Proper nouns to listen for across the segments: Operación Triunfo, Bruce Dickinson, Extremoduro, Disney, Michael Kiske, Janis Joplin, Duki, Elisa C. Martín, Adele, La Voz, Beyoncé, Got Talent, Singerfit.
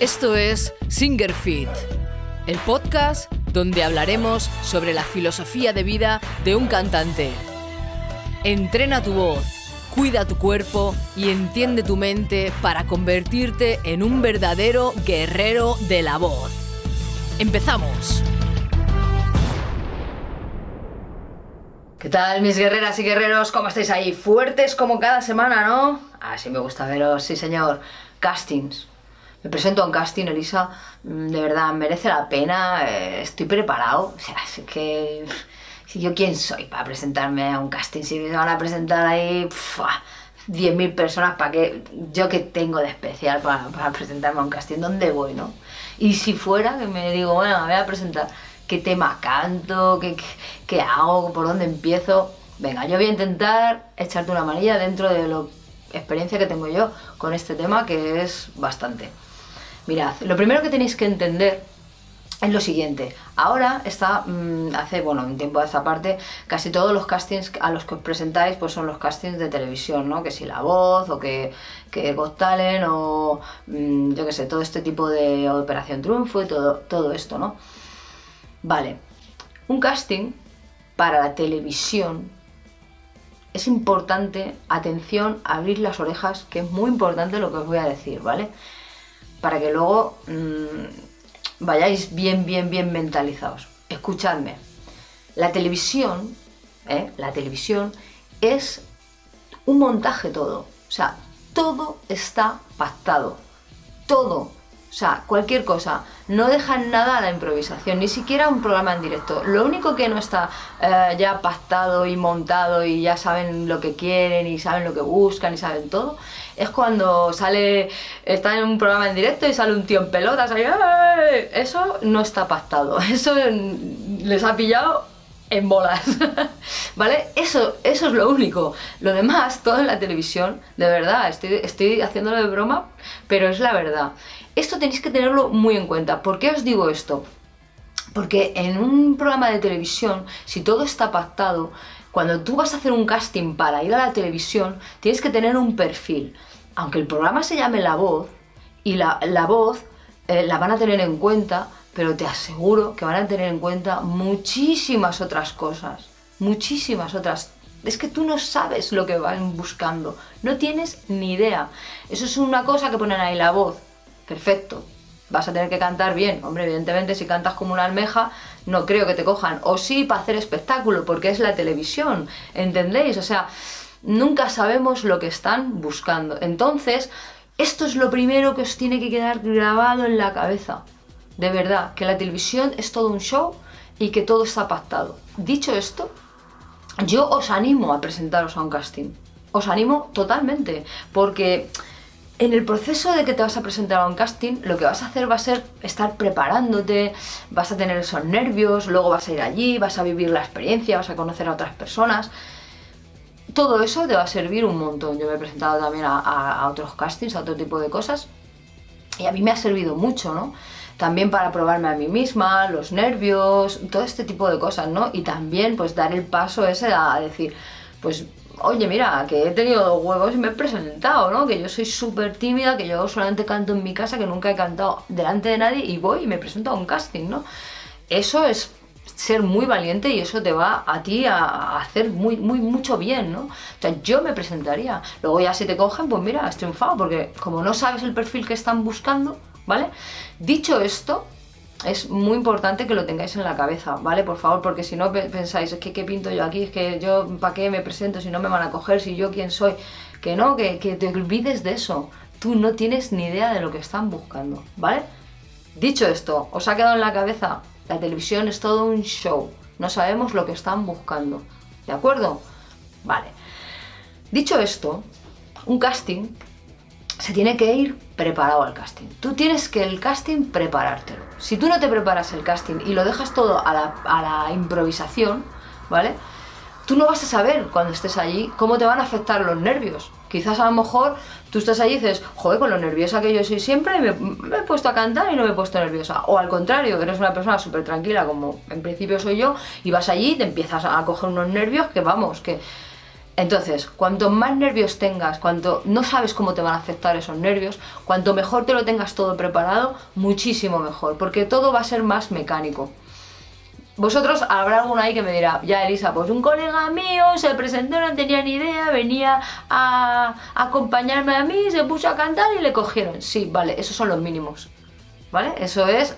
Esto es Singerfit, el podcast donde hablaremos sobre la filosofía de vida de un cantante. Entrena tu voz, cuida tu cuerpo y entiende tu mente para convertirte en un verdadero guerrero de la voz. ¡Empezamos! ¿Qué tal, mis guerreras y guerreros? ¿Cómo estáis ahí? Fuertes como cada semana, ¿no? Así me gusta veros, sí señor. Castings. Me presento a un casting, Elisa, de verdad, merece la pena, estoy preparado, o sea, es que... Si yo quién soy para presentarme a un casting, si me van a presentar ahí 10.000 personas, ¿para qué? Yo qué tengo de especial para presentarme a un casting, ¿dónde voy, no? Y si fuera, que me digo, bueno, me voy a presentar, ¿qué tema canto? ¿Qué hago? ¿Por dónde empiezo? Venga, yo voy a intentar echarte una manilla dentro de la experiencia que tengo yo con este tema, que es bastante. Mirad, lo primero que tenéis que entender es lo siguiente. Ahora está, hace, bueno, un tiempo de esta parte, casi todos los castings a los que os presentáis pues son los castings de televisión, ¿no? Que si La Voz, o que Got Talent, o yo qué sé, todo este tipo de Operación Triunfo y todo esto, ¿no? Vale, un casting para la televisión es importante, atención, abrir las orejas, que es muy importante lo que os voy a decir, ¿vale? Para que luego vayáis bien mentalizados. Escuchadme, la televisión es un montaje todo, o sea, todo está pactado, todo, o sea, cualquier cosa, no dejan nada a la improvisación, ni siquiera un programa en directo. Lo único que no está ya pactado y montado y ya saben lo que quieren y saben lo que buscan y saben todo, es cuando sale, está en un programa en directo y sale un tío en pelotas ahí, ¡ay! Eso no está pactado, eso les ha pillado en bolas, ¿vale? Eso es lo único. Lo demás, todo en la televisión, de verdad, estoy haciéndolo de broma, pero es la verdad. Esto tenéis que tenerlo muy en cuenta. ¿Por qué os digo esto? Porque en un programa de televisión, si todo está pactado, cuando tú vas a hacer un casting para ir a la televisión, tienes que tener un perfil. Aunque el programa se llame La Voz, y la voz la van a tener en cuenta, pero te aseguro que van a tener en cuenta muchísimas otras cosas. Muchísimas otras. Es que tú no sabes lo que van buscando. No tienes ni idea. Eso es una cosa que ponen ahí, La Voz. Perfecto, vas a tener que cantar bien, hombre, evidentemente si cantas como una almeja no creo que te cojan, o sí para hacer espectáculo, porque es la televisión, ¿entendéis? O sea, nunca sabemos lo que están buscando, entonces esto es lo primero que os tiene que quedar grabado en la cabeza, de verdad, que la televisión es todo un show y que todo está pactado. Dicho esto, yo os animo a presentaros a un casting, os animo totalmente, porque... En el proceso de que te vas a presentar a un casting, lo que vas a hacer va a ser estar preparándote, vas a tener esos nervios, luego vas a ir allí, vas a vivir la experiencia, vas a conocer a otras personas. Todo eso te va a servir un montón. Yo me he presentado también a otros castings, a otro tipo de cosas, y a mí me ha servido mucho, ¿no? También para probarme a mí misma, los nervios, todo este tipo de cosas, ¿no? Y también pues dar el paso ese a decir, pues... Oye, mira, que he tenido huevos y me he presentado, ¿no? Que yo soy súper tímida, que yo solamente canto en mi casa, que nunca he cantado delante de nadie y voy y me presento a un casting, ¿no? Eso es ser muy valiente y eso te va a ti a hacer mucho bien, ¿no? O sea, yo me presentaría. Luego ya si te cogen, pues mira, has triunfado, porque como no sabes el perfil que están buscando, ¿vale? Dicho esto... Es muy importante que lo tengáis en la cabeza, ¿vale? Por favor, porque si no pensáis, es que ¿qué pinto yo aquí? Es que yo, ¿para qué me presento? Si no me van a coger, si yo quién soy. Que no, que te olvides de eso. Tú no tienes ni idea de lo que están buscando, ¿vale? Dicho esto, ¿os ha quedado en la cabeza? La televisión es todo un show. No sabemos lo que están buscando, ¿de acuerdo? Vale. Dicho esto, un casting se tiene que ir preparado al casting. Tú tienes que el casting preparártelo. Si tú no te preparas el casting y lo dejas todo a la improvisación, ¿vale? Tú no vas a saber cuando estés allí cómo te van a afectar los nervios. Quizás a lo mejor tú estás ahí y dices, joder, con lo nerviosa que yo soy siempre, me he puesto a cantar y no me he puesto nerviosa. O al contrario, eres una persona súper tranquila, como en principio soy yo, y vas allí y te empiezas a coger unos nervios que vamos, que... Entonces, cuanto más nervios tengas, cuanto no sabes cómo te van a afectar esos nervios, cuanto mejor te lo tengas todo preparado, muchísimo mejor, porque todo va a ser más mecánico. Vosotros, habrá alguno ahí que me dirá, ya Elisa, pues un colega mío se presentó, no tenía ni idea, venía a acompañarme a mí, se puso a cantar y le cogieron. Sí, vale, esos son los mínimos, ¿vale? Eso es,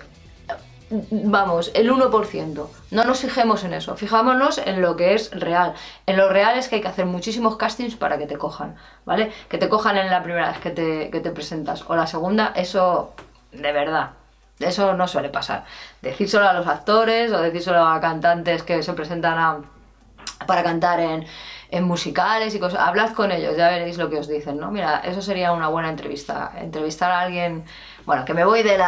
vamos, el 1%. No nos fijemos en eso, fijámonos en lo que es real. En lo real es que hay que hacer muchísimos castings para que te cojan, ¿vale? Que te cojan en la primera vez que te presentas o la segunda, eso de verdad. Eso no suele pasar. Decírselo a los actores o decírselo a cantantes que se presentan para cantar en musicales y cosas. Hablad con ellos, ya veréis lo que os dicen, ¿no? Mira, eso sería una buena entrevista. Entrevistar a alguien... Bueno, que me voy de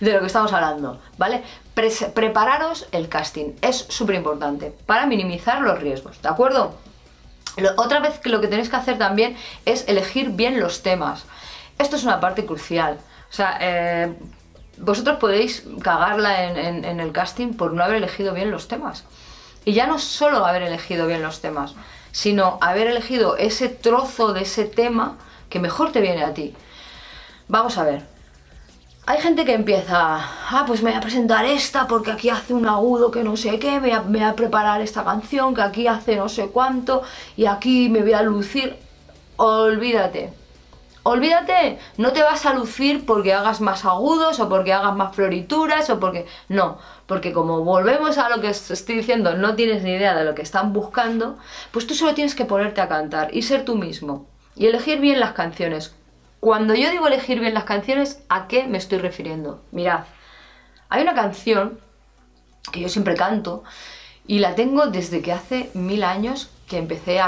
lo que estamos hablando, ¿vale? Prepararos el casting. Es súper importante para minimizar los riesgos, ¿de acuerdo? Otra vez que lo que tenéis que hacer también es elegir bien los temas. Esto es una parte crucial. O sea, vosotros podéis cagarla en el casting por no haber elegido bien los temas. Y ya no solo haber elegido bien los temas, sino haber elegido ese trozo de ese tema que mejor te viene a ti. Vamos a ver. Hay gente que empieza, ah, pues me voy a presentar esta porque aquí hace un agudo que no sé qué, me voy a preparar esta canción que aquí hace no sé cuánto y aquí me voy a lucir. Olvídate. Olvídate, no te vas a lucir porque hagas más agudos o porque hagas más florituras o porque... No, porque como volvemos a lo que os estoy diciendo, no tienes ni idea de lo que están buscando, pues tú solo tienes que ponerte a cantar y ser tú mismo y elegir bien las canciones. Cuando yo digo elegir bien las canciones, ¿a qué me estoy refiriendo? Mirad, hay una canción que yo siempre canto y la tengo desde que hace 1000 años que empecé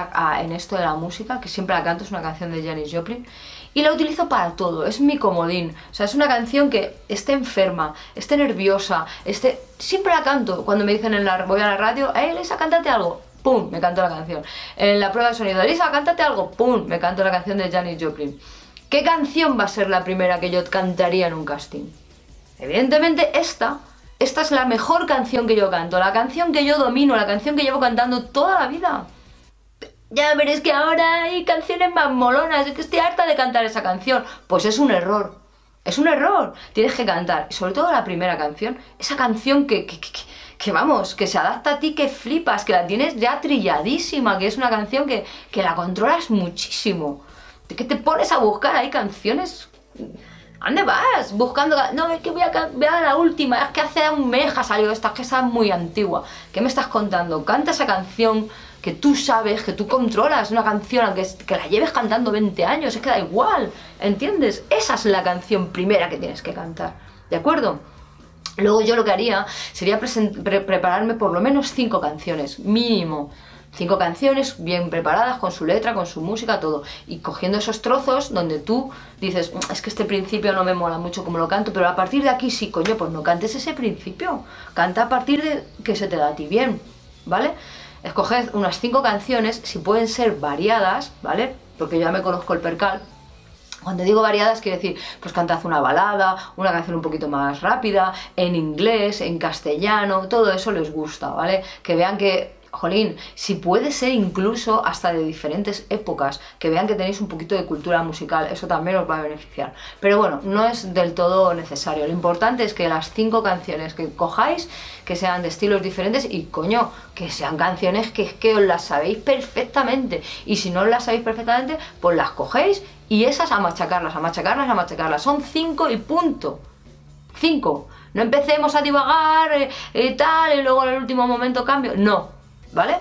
en esto de la música, que siempre la canto, es una canción de Janis Joplin. Y la utilizo para todo, es mi comodín. O sea, es una canción que esté enferma, esté nerviosa, esté... Siempre la canto. Cuando me dicen voy a la radio, Elisa, cántate algo. ¡Pum! Me canto la canción. En la prueba de sonido, Elisa, cántate algo. ¡Pum! Me canto la canción de Janis Joplin. ¿Qué canción va a ser la primera que yo cantaría en un casting? Evidentemente esta es la mejor canción que yo canto, la canción que yo domino, la canción que llevo cantando toda la vida. Ya veréis que ahora hay canciones más molonas, es que estoy harta de cantar esa canción. Pues es un error, es un error. Tienes que cantar, sobre todo la primera canción, esa canción que vamos, que se adapta a ti, que flipas, que la tienes ya trilladísima, que es una canción que la controlas muchísimo. Que te pones a buscar ahí canciones... ¿A dónde vas? Buscando... No, es que voy a la última, es que hace un mes ha salido esta, que esa es muy antigua. ¿Qué me estás contando? Canta esa canción... que tú sabes, que tú controlas una canción, aunque que la lleves cantando 20 años, es que da igual, ¿entiendes? Esa es la canción primera que tienes que cantar, ¿de acuerdo? Luego yo lo que haría sería prepararme por lo menos 5 canciones, mínimo. 5 canciones bien preparadas, con su letra, con su música, todo. Y cogiendo esos trozos donde tú dices, es que este principio no me mola mucho como lo canto, pero a partir de aquí sí, coño, pues no cantes ese principio. Canta a partir de que se te da a ti bien, ¿vale? Escoged unas 5 canciones, si pueden ser variadas, ¿vale? Porque ya me conozco el percal. Cuando digo variadas quiere decir, pues cantad una balada, una canción un poquito más rápida, en inglés, en castellano, todo eso les gusta, ¿vale? Que vean que, jolín, si puede ser incluso hasta de diferentes épocas, que vean que tenéis un poquito de cultura musical, eso también os va a beneficiar. Pero bueno, no es del todo necesario, lo importante es que las 5 canciones que cojáis, que sean de estilos diferentes y, coño, que sean canciones que es que os las sabéis perfectamente. Y si no las sabéis perfectamente, pues las cogéis y esas a machacarlas, a machacarlas, a machacarlas. Son 5 y punto. 5. No empecemos a divagar y tal, y luego en el último momento cambio. No, ¿vale?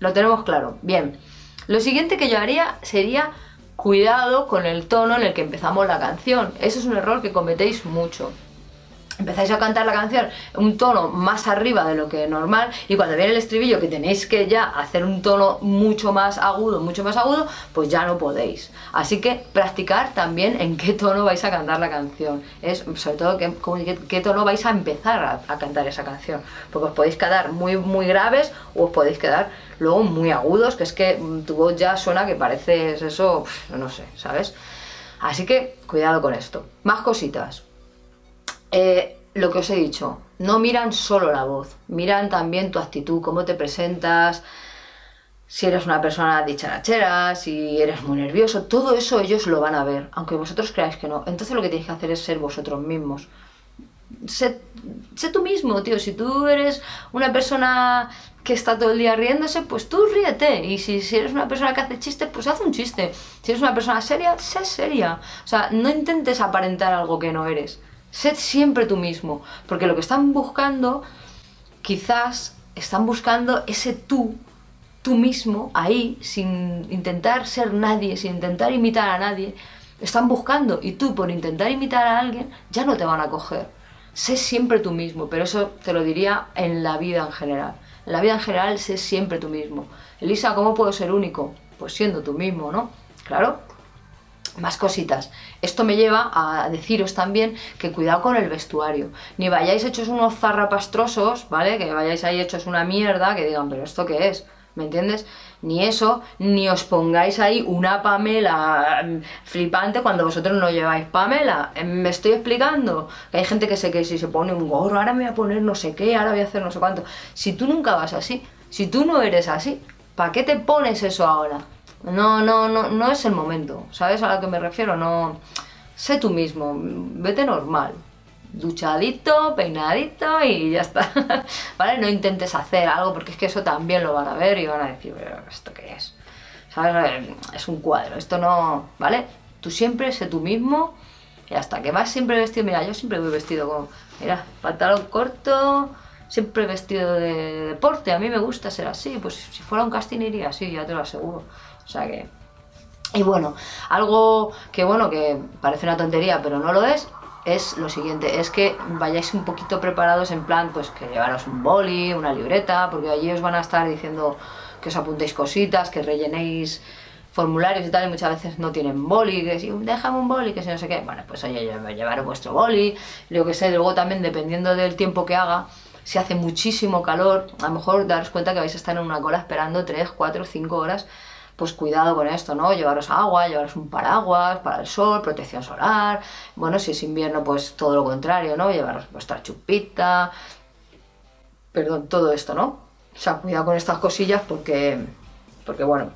Lo tenemos claro. Bien. Lo siguiente que yo haría sería cuidado con el tono en el que empezamos la canción. Eso es un error que cometéis mucho. empezáis a cantar la canción un tono más arriba de lo que normal, y cuando viene el estribillo que tenéis que ya hacer un tono mucho más agudo, pues ya no podéis. Así que practicar también en qué tono vais a cantar la canción, es sobre todo qué tono vais a empezar a cantar esa canción, porque os podéis quedar muy graves o os podéis quedar luego muy agudos, que es que tu voz ya suena que pareces eso, no sé, ¿sabes? Así que cuidado con esto. Más cositas. Lo que os he dicho, no miran solo la voz, miran también tu actitud, cómo te presentas, si eres una persona dicharachera, si eres muy nervioso, todo eso ellos lo van a ver, aunque vosotros creáis que no. Entonces lo que tenéis que hacer es ser vosotros mismos. Sé tú mismo, tío. Si tú eres una persona que está todo el día riéndose, pues tú ríete. Y si eres una persona que hace chistes, pues haz un chiste. Si eres una persona seria, sé seria. O sea, no intentes aparentar algo que no eres. Sé siempre tú mismo, porque lo que están buscando, quizás están buscando ese tú mismo, ahí, sin intentar ser nadie, sin intentar imitar a nadie, están buscando, y tú por intentar imitar a alguien, ya no te van a coger. Sé siempre tú mismo, pero eso te lo diría en la vida en general. En la vida en general, sé siempre tú mismo. Elisa, ¿cómo puedo ser único? Pues siendo tú mismo, ¿no? Claro. Más cositas. Esto me lleva a deciros también que cuidado con el vestuario. Ni vayáis hechos unos zarrapastrosos, ¿vale? Que vayáis ahí hechos una mierda, que digan, ¿pero esto qué es? ¿Me entiendes? Ni eso, ni os pongáis ahí una Pamela flipante cuando vosotros no lleváis Pamela. ¿Me estoy explicando? Que hay gente que sé que si se pone un gorro, ahora me voy a poner no sé qué, ahora voy a hacer no sé cuánto. Si tú nunca vas así, si tú no eres así, ¿para qué te pones eso ahora? No es el momento, ¿sabes a lo que me refiero? No, sé tú mismo, vete normal, duchadito, peinadito y ya está, ¿vale? No intentes hacer algo porque es que eso también lo van a ver y van a decir, pero ¿esto qué es? ¿Sabes? Es un cuadro, esto no, ¿vale? Tú siempre sé tú mismo y hasta que vas siempre vestido, mira, yo siempre voy vestido con, mira, pantalón corto, siempre vestido de deporte, a mí me gusta ser así, pues si fuera un casting iría así, ya te lo aseguro. O sea que, y bueno, algo que bueno, que parece una tontería pero no lo es lo siguiente, es que vayáis un poquito preparados en plan, pues que llevaros un boli, una libreta, porque allí os van a estar diciendo que os apuntéis cositas, que rellenéis formularios y tal, y muchas veces no tienen boli, que si déjame un boli, que si no sé qué, bueno, pues oye, llevaros vuestro boli, lo que sé, luego también dependiendo del tiempo que haga, si hace muchísimo calor, a lo mejor daros cuenta que vais a estar en una cola esperando 3, 4, 5 horas, pues cuidado con esto, ¿no? Llevaros agua, llevaros un paraguas para el sol, protección solar, bueno, si es invierno pues todo lo contrario, ¿no? Llevaros vuestra chupita, perdón, todo esto, ¿no? O sea, cuidado con estas cosillas porque bueno,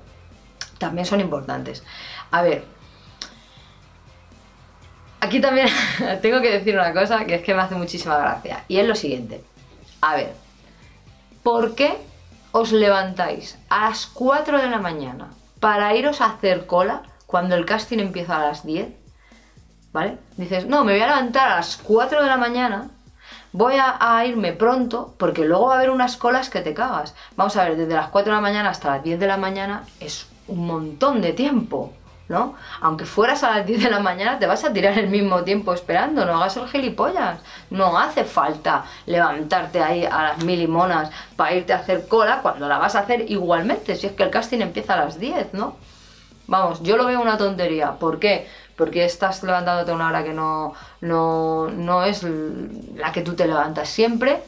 también son importantes. A ver, aquí también tengo que decir una cosa que es que me hace muchísima gracia, y es lo siguiente, a ver, ¿por qué os levantáis a las 4 de la mañana para iros a hacer cola cuando el casting empieza a las 10, ¿vale? Dices, no, me voy a levantar a las 4 de la mañana, voy a irme pronto porque luego va a haber unas colas que te cagas. Vamos a ver, desde las 4 de la mañana hasta las 10 de la mañana es un montón de tiempo, ¿no? Aunque fueras a las 10 de la mañana te vas a tirar el mismo tiempo esperando, no hagas el gilipollas, no hace falta levantarte ahí a las milimonas para irte a hacer cola cuando la vas a hacer igualmente, si es que el casting empieza a las 10, ¿no? Vamos, yo lo veo una tontería, ¿por qué? Porque estás levantándote a una hora que no es la que tú te levantas siempre,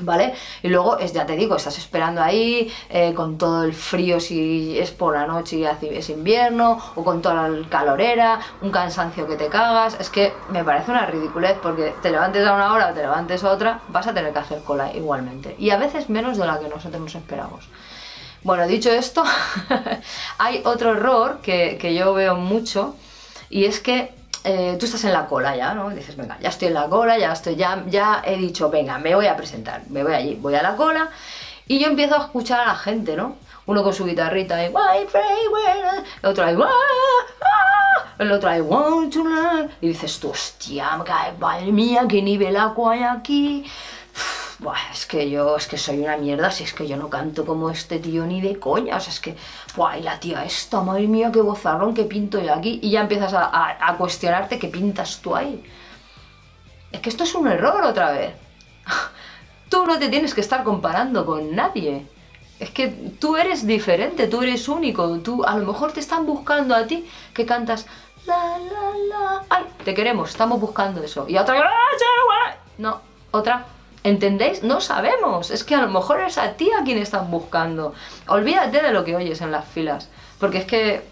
¿vale? Y luego, ya te digo, estás esperando ahí con todo el frío si es por la noche y es invierno, o con toda la calorera, un cansancio que te cagas. Es que me parece una ridiculez porque te levantes a una hora o te levantes a otra, vas a tener que hacer cola igualmente, y a veces menos de la que nosotros nos esperamos. Bueno, dicho esto, hay otro error que yo veo mucho, y es que tú estás en la cola ya, ¿no? Dices, venga, ya estoy en la cola, ya he dicho, venga, me voy a presentar, me voy allí, voy a la cola, y yo empiezo a escuchar a la gente, ¿no? Uno con su guitarrita ahí, el otro ahí, el otro ahí, want to love, y dices tú, hostia, madre mía, qué nivelaco hay aquí. Buah, es que yo, es que soy una mierda, si es que yo no canto como este tío ni de coña, o sea, es que, buah, y la tía esta, madre mía, qué bozarrón, qué pinto yo aquí, y ya empiezas a cuestionarte qué pintas tú ahí. Es que esto es un error otra vez. Tú no te tienes que estar comparando con nadie. Es que tú eres diferente, tú eres único. Tú, a lo mejor te están buscando a ti que cantas la la la. Ay, te queremos, estamos buscando eso. Y a otra, no, otra. ¿Entendéis? No sabemos. Es que a lo mejor es a ti a quien están buscando. Olvídate de lo que oyes en las filas, porque es que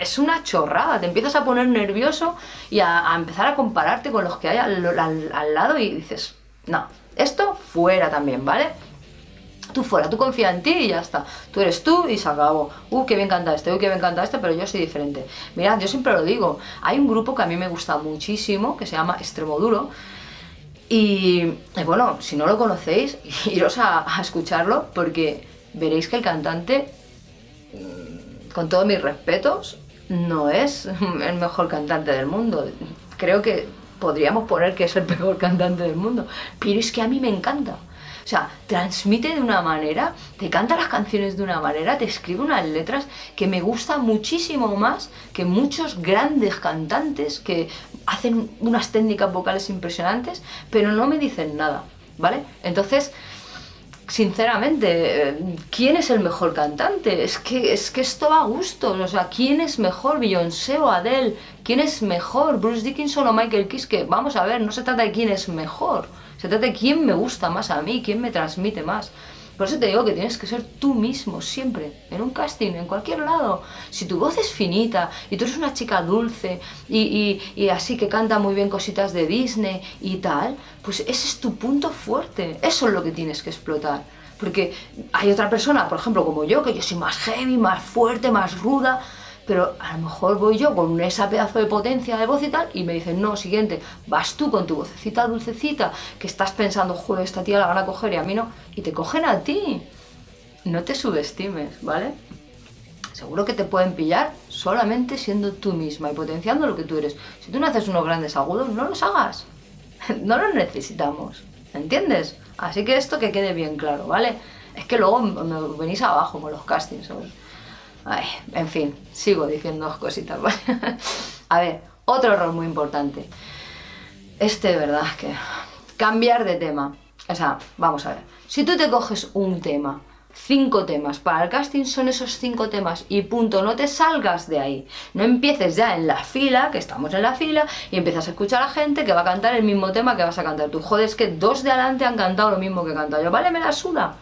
es una chorrada. Te empiezas a poner nervioso y a empezar a compararte con los que hay al lado y dices, no, esto fuera también, ¿vale? Tú fuera, tú confía en ti y ya está. Tú eres tú y se acabó. Qué bien canta este, qué bien canta este, pero yo soy diferente. Mirad, yo siempre lo digo. Hay un grupo que a mí me gusta muchísimo, que se llama Extremoduro. Y bueno, si no lo conocéis, iros a escucharlo, porque veréis que el cantante, con todos mis respetos, no es el mejor cantante del mundo. Creo que podríamos poner que es el peor cantante del mundo, pero es que a mí me encanta. O sea, transmite de una manera, te canta las canciones de una manera, te escribe unas letras que me gusta muchísimo más que muchos grandes cantantes que hacen unas técnicas vocales impresionantes, pero no me dicen nada, ¿vale? Entonces, sinceramente, ¿quién es el mejor cantante? Es que esto va a gustos. O sea, ¿quién es mejor, Beyoncé o Adele? ¿Quién es mejor, Bruce Dickinson o Michael Kiske? Vamos a ver, no se trata de quién es mejor, se trata de quién me gusta más a mí, quién me transmite más. Por eso te digo que tienes que ser tú mismo siempre, en un casting, en cualquier lado. Si tu voz es finita y tú eres una chica dulce y así que canta muy bien cositas de Disney y tal, pues ese es tu punto fuerte, eso es lo que tienes que explotar. Porque hay otra persona, por ejemplo, como yo, que yo soy más heavy, más fuerte, más ruda, pero a lo mejor voy yo con esa pedazo de potencia de voz y tal, y me dicen, no, siguiente, vas tú con tu vocecita dulcecita, que estás pensando, joder, esta tía la van a coger y a mí no, y te cogen a ti. No te subestimes, ¿vale? Seguro que te pueden pillar solamente siendo tú misma y potenciando lo que tú eres. Si tú no haces unos grandes agudos, no los hagas. No los necesitamos, ¿entiendes? Así que esto que quede bien claro, ¿vale? Es que luego me venís abajo con los castings, ¿sabes? Ay, en fin, sigo diciendo cositas, ¿vale? A ver, otro error muy importante. Este, de verdad, es que... cambiar de tema. O sea, vamos a ver. Si tú te coges un tema, 5 temas, para el casting son esos 5 temas y punto, no te salgas de ahí. No empieces ya en la fila, que estamos en la fila, y empiezas a escuchar a gente que va a cantar el mismo tema que vas a cantar tú. Joder, es que 2 de adelante han cantado lo mismo que he cantado yo. Vale, me la suda.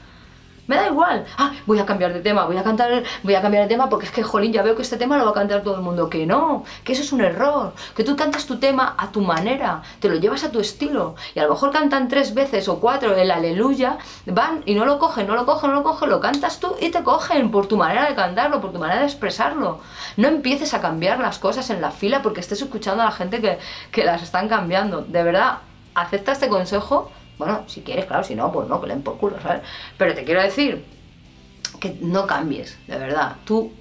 Me da igual. Ah, voy a cambiar de tema, voy a cambiar de tema porque es que, jolín, ya veo que este tema lo va a cantar todo el mundo. Que no, que eso es un error. Que tú cantas tu tema a tu manera, te lo llevas a tu estilo. Y a lo mejor cantan 3 veces o 4 el aleluya, van y no lo cogen, lo cantas tú y te cogen por tu manera de cantarlo, por tu manera de expresarlo. No empieces a cambiar las cosas en la fila porque estés escuchando a la gente que las están cambiando. De verdad, acepta este consejo. Bueno, si quieres, claro, si no, pues no, que le den por culo, ¿sabes? Pero te quiero decir que no cambies, de verdad. Tú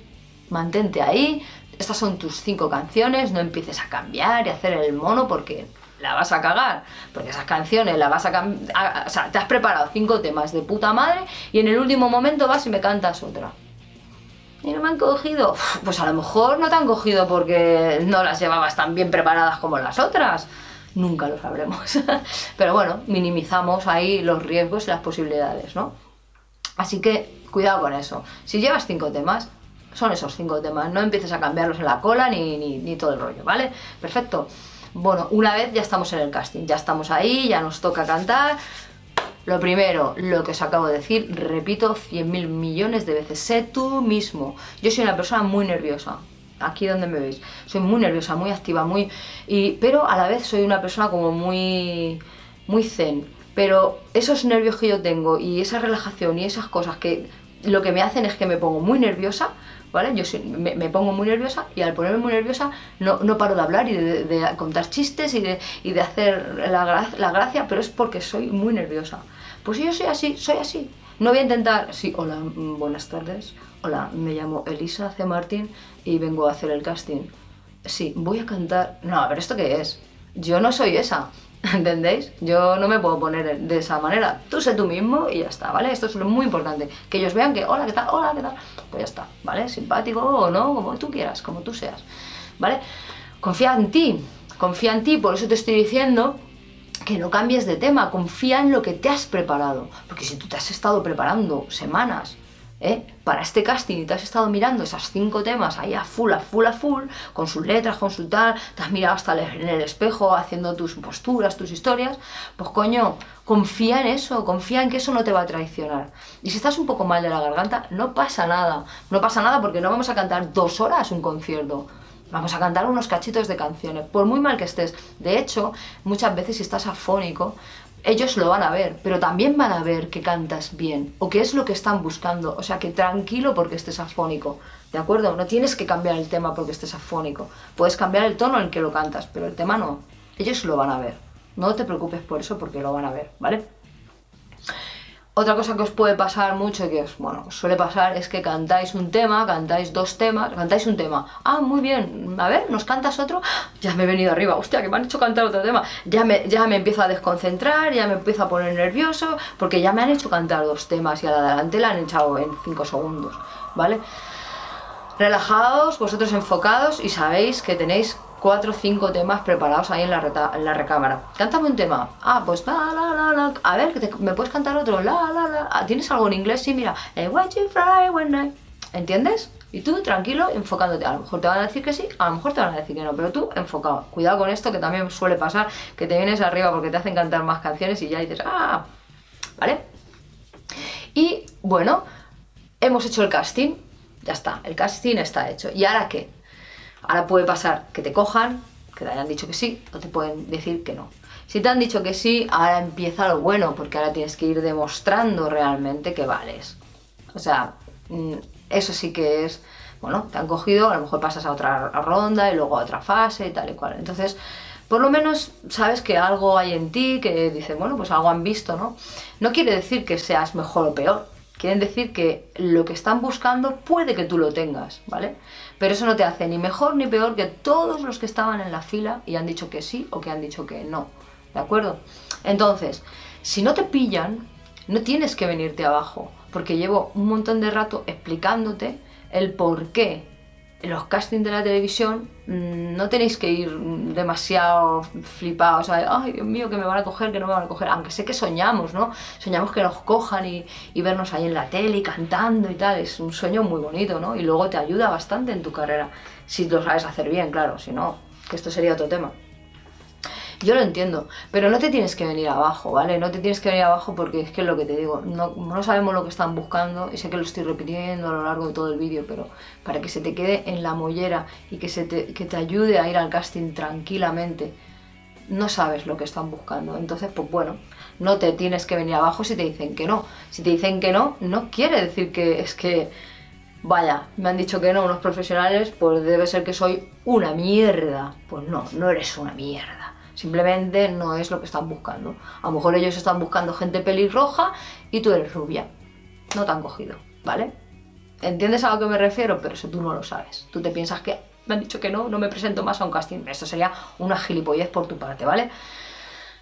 mantente ahí, estas son tus 5 canciones, no empieces a cambiar y a hacer el mono porque la vas a cagar. Porque esas canciones las vas a cambiar. O sea, te has preparado 5 temas de puta madre y en el último momento vas y me cantas otra. Y no me han cogido. Pues a lo mejor no te han cogido porque no las llevabas tan bien preparadas como las otras. Nunca lo sabremos, pero bueno, minimizamos ahí los riesgos y las posibilidades, ¿no? Así que cuidado con eso. Si llevas 5 temas, son esos 5 temas, no empieces a cambiarlos en la cola ni todo el rollo, ¿vale? Perfecto. Bueno, una vez ya estamos en el casting, ya estamos ahí, ya nos toca cantar. Lo primero, lo que os acabo de decir, repito 100.000 millones de veces, sé tú mismo. Yo soy una persona muy nerviosa. Aquí donde me veis, soy muy nerviosa, muy activa, pero a la vez soy una persona como muy zen, pero esos nervios que yo tengo y esa relajación y esas cosas que lo que me hacen es que me pongo muy nerviosa, ¿vale? Me pongo muy nerviosa y al ponerme muy nerviosa no paro de hablar y de contar chistes y de hacer la gracia, pero es porque soy muy nerviosa. Pues yo soy así. No voy a intentar, sí, hola, buenas tardes, hola, me llamo Elisa C. Martín y vengo a hacer el casting. Sí, voy a cantar, no, a ver, ¿esto qué es? Yo no soy esa, ¿entendéis? Yo no me puedo poner de esa manera, tú sé tú mismo y ya está, ¿vale? Esto es lo muy importante, que ellos vean que, hola, ¿qué tal? Hola, ¿qué tal? Pues ya está, ¿vale? Simpático o no, como tú quieras, como tú seas, ¿vale? Confía en ti, por eso te estoy diciendo que no cambies de tema, confía en lo que te has preparado. Porque si tú te has estado preparando semanas para este casting y te has estado mirando esos 5 temas ahí a full, con sus letras, con su tal, te has mirado hasta en el espejo haciendo tus posturas, tus historias, pues coño, confía en eso, confía en que eso no te va a traicionar. Y si estás un poco mal de la garganta, no pasa nada, no pasa nada, porque no vamos a cantar 2 horas un concierto. Vamos a cantar unos cachitos de canciones, por muy mal que estés. De hecho, muchas veces si estás afónico, ellos lo van a ver, pero también van a ver que cantas bien o que es lo que están buscando. O sea, que tranquilo porque estés afónico, ¿de acuerdo? No tienes que cambiar el tema porque estés afónico. Puedes cambiar el tono en el que lo cantas, pero el tema no. Ellos lo van a ver. No te preocupes por eso porque lo van a ver, ¿vale? Otra cosa que os puede pasar mucho, que os, bueno, suele pasar, es que cantáis un tema, cantáis 2 temas, cantáis un tema. Ah, muy bien, a ver, ¿nos cantas otro? Ya me he venido arriba, hostia, que me han hecho cantar otro tema. Ya me empiezo a desconcentrar, ya me empiezo a poner nervioso, porque ya me han hecho cantar 2 temas y a la de adelante la han echado en 5 segundos, ¿vale? Relajaos, vosotros enfocados y sabéis que tenéis 4 o 5 temas preparados ahí en la recámara. Cántame un tema. Ah, pues la la la la. A ver, ¿me puedes cantar otro? La la la. ¿Tienes algo en inglés? Sí, mira. ¿Entiendes? Y tú tranquilo, enfocándote. A lo mejor te van a decir que sí, a lo mejor te van a decir que no, pero tú enfocado. Cuidado con esto, que también suele pasar, que te vienes arriba porque te hacen cantar más canciones y ya dices, ah, ¿vale? Y bueno, hemos hecho el casting. Ya está, el casting está hecho. ¿Y ahora qué? Ahora puede pasar que te cojan, que te hayan dicho que sí, o te pueden decir que no. Si te han dicho que sí, ahora empieza lo bueno, porque ahora tienes que ir demostrando realmente que vales. O sea, eso sí que es, bueno, te han cogido, a lo mejor pasas a otra ronda y luego a otra fase y tal y cual. Entonces, por lo menos sabes que algo hay en ti que dice, bueno, pues algo han visto, ¿no? No quiere decir que seas mejor o peor. Quieren decir que lo que están buscando puede que tú lo tengas, ¿vale? Pero eso no te hace ni mejor ni peor que todos los que estaban en la fila y han dicho que sí o que han dicho que no, ¿de acuerdo? Entonces, si no te pillan, no tienes que venirte abajo, porque llevo un montón de rato explicándote el por qué en los castings de la televisión no tenéis que ir demasiado flipados, ay Dios mío, que me van a coger, que no me van a coger, aunque sé que soñamos, ¿no? Soñamos que nos cojan y vernos ahí en la tele cantando y tal, es un sueño muy bonito, ¿no? Y luego te ayuda bastante en tu carrera, si lo sabes hacer bien, claro, si no, que esto sería otro tema. Yo lo entiendo, pero no te tienes que venir abajo, ¿vale? No te tienes que venir abajo porque es que es lo que te digo, no sabemos lo que están buscando, y sé que lo estoy repitiendo a lo largo de todo el vídeo, pero para que se te quede en la mollera y que te ayude a ir al casting tranquilamente. No sabes lo que están buscando, entonces pues bueno, no te tienes que venir abajo si te dicen que no. Si te dicen que no, no quiere decir que es que, vaya, me han dicho que no unos profesionales, pues debe ser que soy una mierda. Pues no, no eres una mierda. Simplemente no es lo que están buscando. A lo mejor ellos están buscando gente pelirroja y tú eres rubia. No te han cogido, ¿vale? ¿Entiendes a lo que me refiero? Pero eso tú no lo sabes. Tú te piensas que me han dicho que no, no me presento más a un casting. Esto sería una gilipollez por tu parte, ¿vale?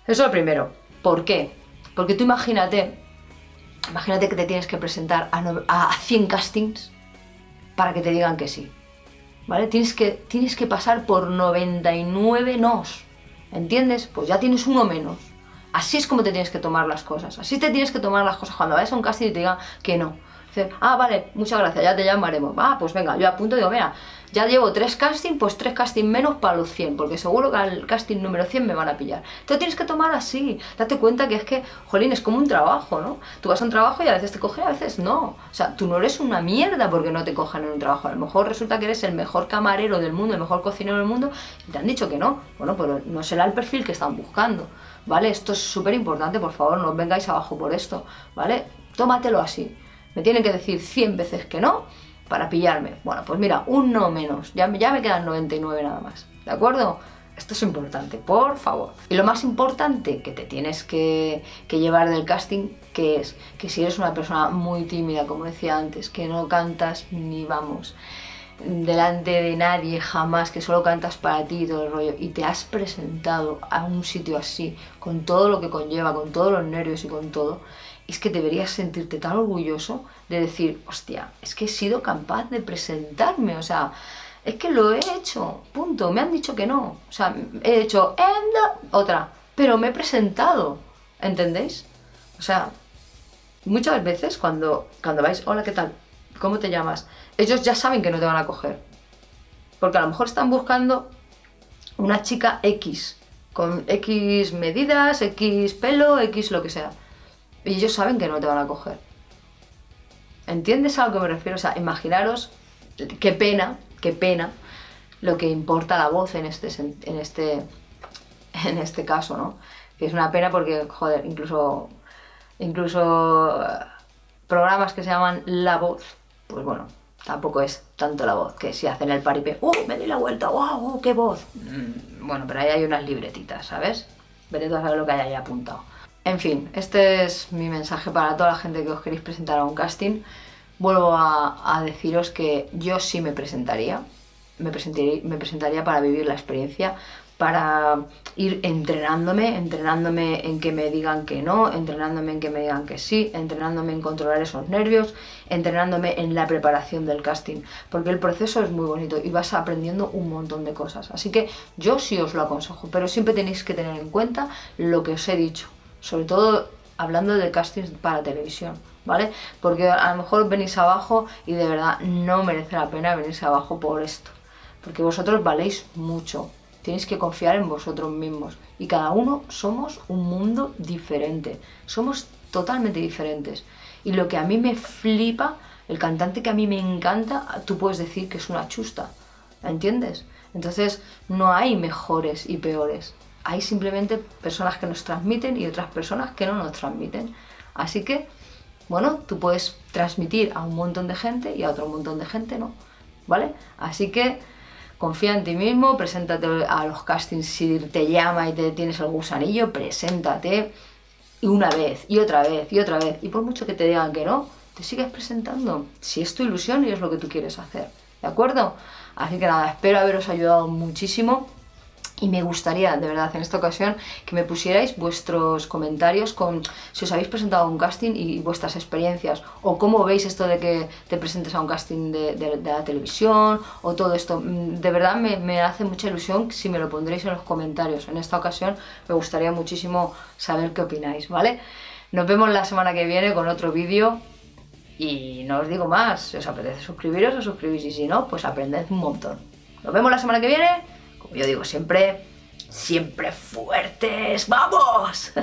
Eso es lo primero. ¿Por qué? Porque tú imagínate que te tienes que presentar a 100 castings para que te digan que sí, ¿vale? Tienes que pasar por 99 nos. ¿Entiendes? Pues ya tienes uno menos. Así es como te tienes que tomar las cosas. Así te tienes que tomar las cosas cuando vayas a un casting y te digan que no. Dices, ah, vale, muchas gracias, ya te llamaremos. Ah, pues venga, yo apunto y digo, mira, ya llevo 3 castings, pues 3 castings menos para los 100, porque seguro que al casting número 100 me van a pillar. Te lo tienes que tomar así. Date cuenta que es que, jolín, es como un trabajo, ¿no? Tú vas a un trabajo y a veces te cogen, a veces no. O sea, tú no eres una mierda porque no te cojan en un trabajo. A lo mejor resulta que eres el mejor camarero del mundo, el mejor cocinero del mundo, y te han dicho que no. Bueno, pero no será el perfil que están buscando, ¿vale? Esto es súper importante, por favor, no os vengáis abajo por esto, ¿vale? Tómatelo así. Me tienen que decir 100 veces que no para pillarme. Bueno, pues mira, un no menos. Ya me quedan 99 nada más. ¿De acuerdo? Esto es importante, por favor. Y lo más importante que te tienes que llevar del casting, que es que si eres una persona muy tímida, como decía antes, que no cantas ni vamos delante de nadie jamás, que solo cantas para ti y todo el rollo, y te has presentado a un sitio así, con todo lo que conlleva, con todos los nervios y con todo, es que deberías sentirte tan orgulloso de decir, hostia, es que he sido capaz de presentarme, o sea, es que lo he hecho, punto, me han dicho que no, o sea, he hecho otra, pero me he presentado, ¿entendéis? O sea, muchas veces cuando vais, hola, ¿qué tal? ¿Cómo te llamas? Ellos ya saben que no te van a coger, porque a lo mejor están buscando una chica X, con X medidas, X pelo, X lo que sea, y ellos saben que no te van a coger. ¿Entiendes a lo que me refiero? O sea, imaginaros qué pena lo que importa la voz en este caso, ¿no? Que es una pena porque, joder, incluso programas que se llaman La Voz, pues bueno, tampoco es tanto la voz, que si hacen el paripé, me doy la vuelta, wow, qué voz. Bueno, pero ahí hay unas libretitas, ¿sabes? Vete tú a saber lo que hay ahí apuntado. En fin, este es mi mensaje para toda la gente que os queréis presentar a un casting. Vuelvo a deciros que yo sí me presentaría. Me presentaría para vivir la experiencia, para ir entrenándome en que me digan que no, entrenándome en que me digan que sí, entrenándome en controlar esos nervios, entrenándome en la preparación del casting, porque el proceso es muy bonito y vas aprendiendo un montón de cosas. Así que yo sí os lo aconsejo, pero siempre tenéis que tener en cuenta lo que os he dicho, sobre todo hablando de castings para televisión, ¿vale? Porque a lo mejor venís abajo y de verdad no merece la pena venirse abajo por esto, porque vosotros valéis mucho. Tenéis que confiar en vosotros mismos. Y cada uno somos un mundo diferente. Somos totalmente diferentes. Y lo que a mí me flipa, el cantante que a mí me encanta, tú puedes decir que es una chusta. ¿Entiendes? Entonces no hay mejores y peores. Hay simplemente personas que nos transmiten y otras personas que no nos transmiten. Así que, bueno, tú puedes transmitir a un montón de gente y a otro montón de gente no. ¿Vale? Así que confía en ti mismo, preséntate a los castings si te llama y te tienes el gusanillo, preséntate y una vez, y otra vez, y otra vez. Y por mucho que te digan que no, te sigues presentando. Si es tu ilusión y es lo que tú quieres hacer, ¿de acuerdo? Así que nada, espero haberos ayudado muchísimo. Y me gustaría, de verdad, en esta ocasión que me pusierais vuestros comentarios con si os habéis presentado a un casting y vuestras experiencias, o cómo veis esto de que te presentes a un casting de la televisión, o todo esto. De verdad me hace mucha ilusión si me lo pondréis en los comentarios. En esta ocasión me gustaría muchísimo saber qué opináis, ¿vale? Nos vemos la semana que viene con otro vídeo y no os digo más. Si os apetece suscribiros, os suscribís, y si no, pues aprended un montón. Nos vemos la semana que viene. Yo digo siempre, siempre fuertes, ¡vamos!